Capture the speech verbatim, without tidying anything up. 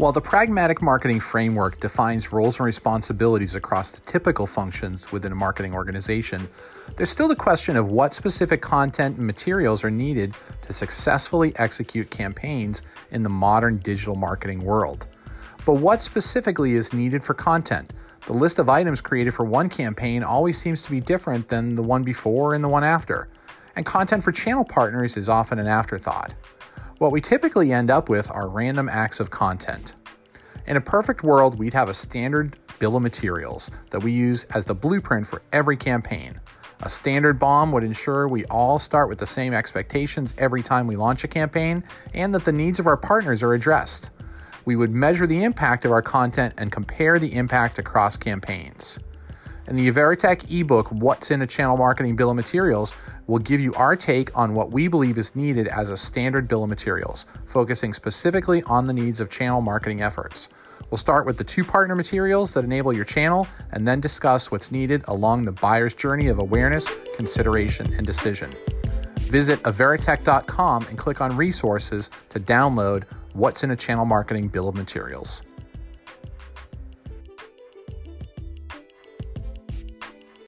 While the Pragmatic Marketing Framework defines roles and responsibilities across the typical functions within a marketing organization, there's still the question of what specific content and materials are needed to successfully execute campaigns in the modern digital marketing world. But what specifically is needed for content? The list of items created for one campaign always seems to be different than the one before and the one after, and content for channel partners is often an afterthought. What we typically end up with are random acts of content. In a perfect world, we'd have a standard bill of materials that we use as the blueprint for every campaign. A standard B O M would ensure we all start with the same expectations every time we launch a campaign and that the needs of our partners are addressed. We would measure the impact of our content and compare the impact across campaigns. And the Averetech ebook, What's in a Channel Marketing Bill of Materials, will give you our take on what we believe is needed as a standard bill of materials, focusing specifically on the needs of channel marketing efforts. We'll start with the two partner materials that enable your channel and then discuss what's needed along the buyer's journey of awareness, consideration, and decision. Visit averetech dot com and click on resources to download What's in a Channel Marketing Bill of Materials.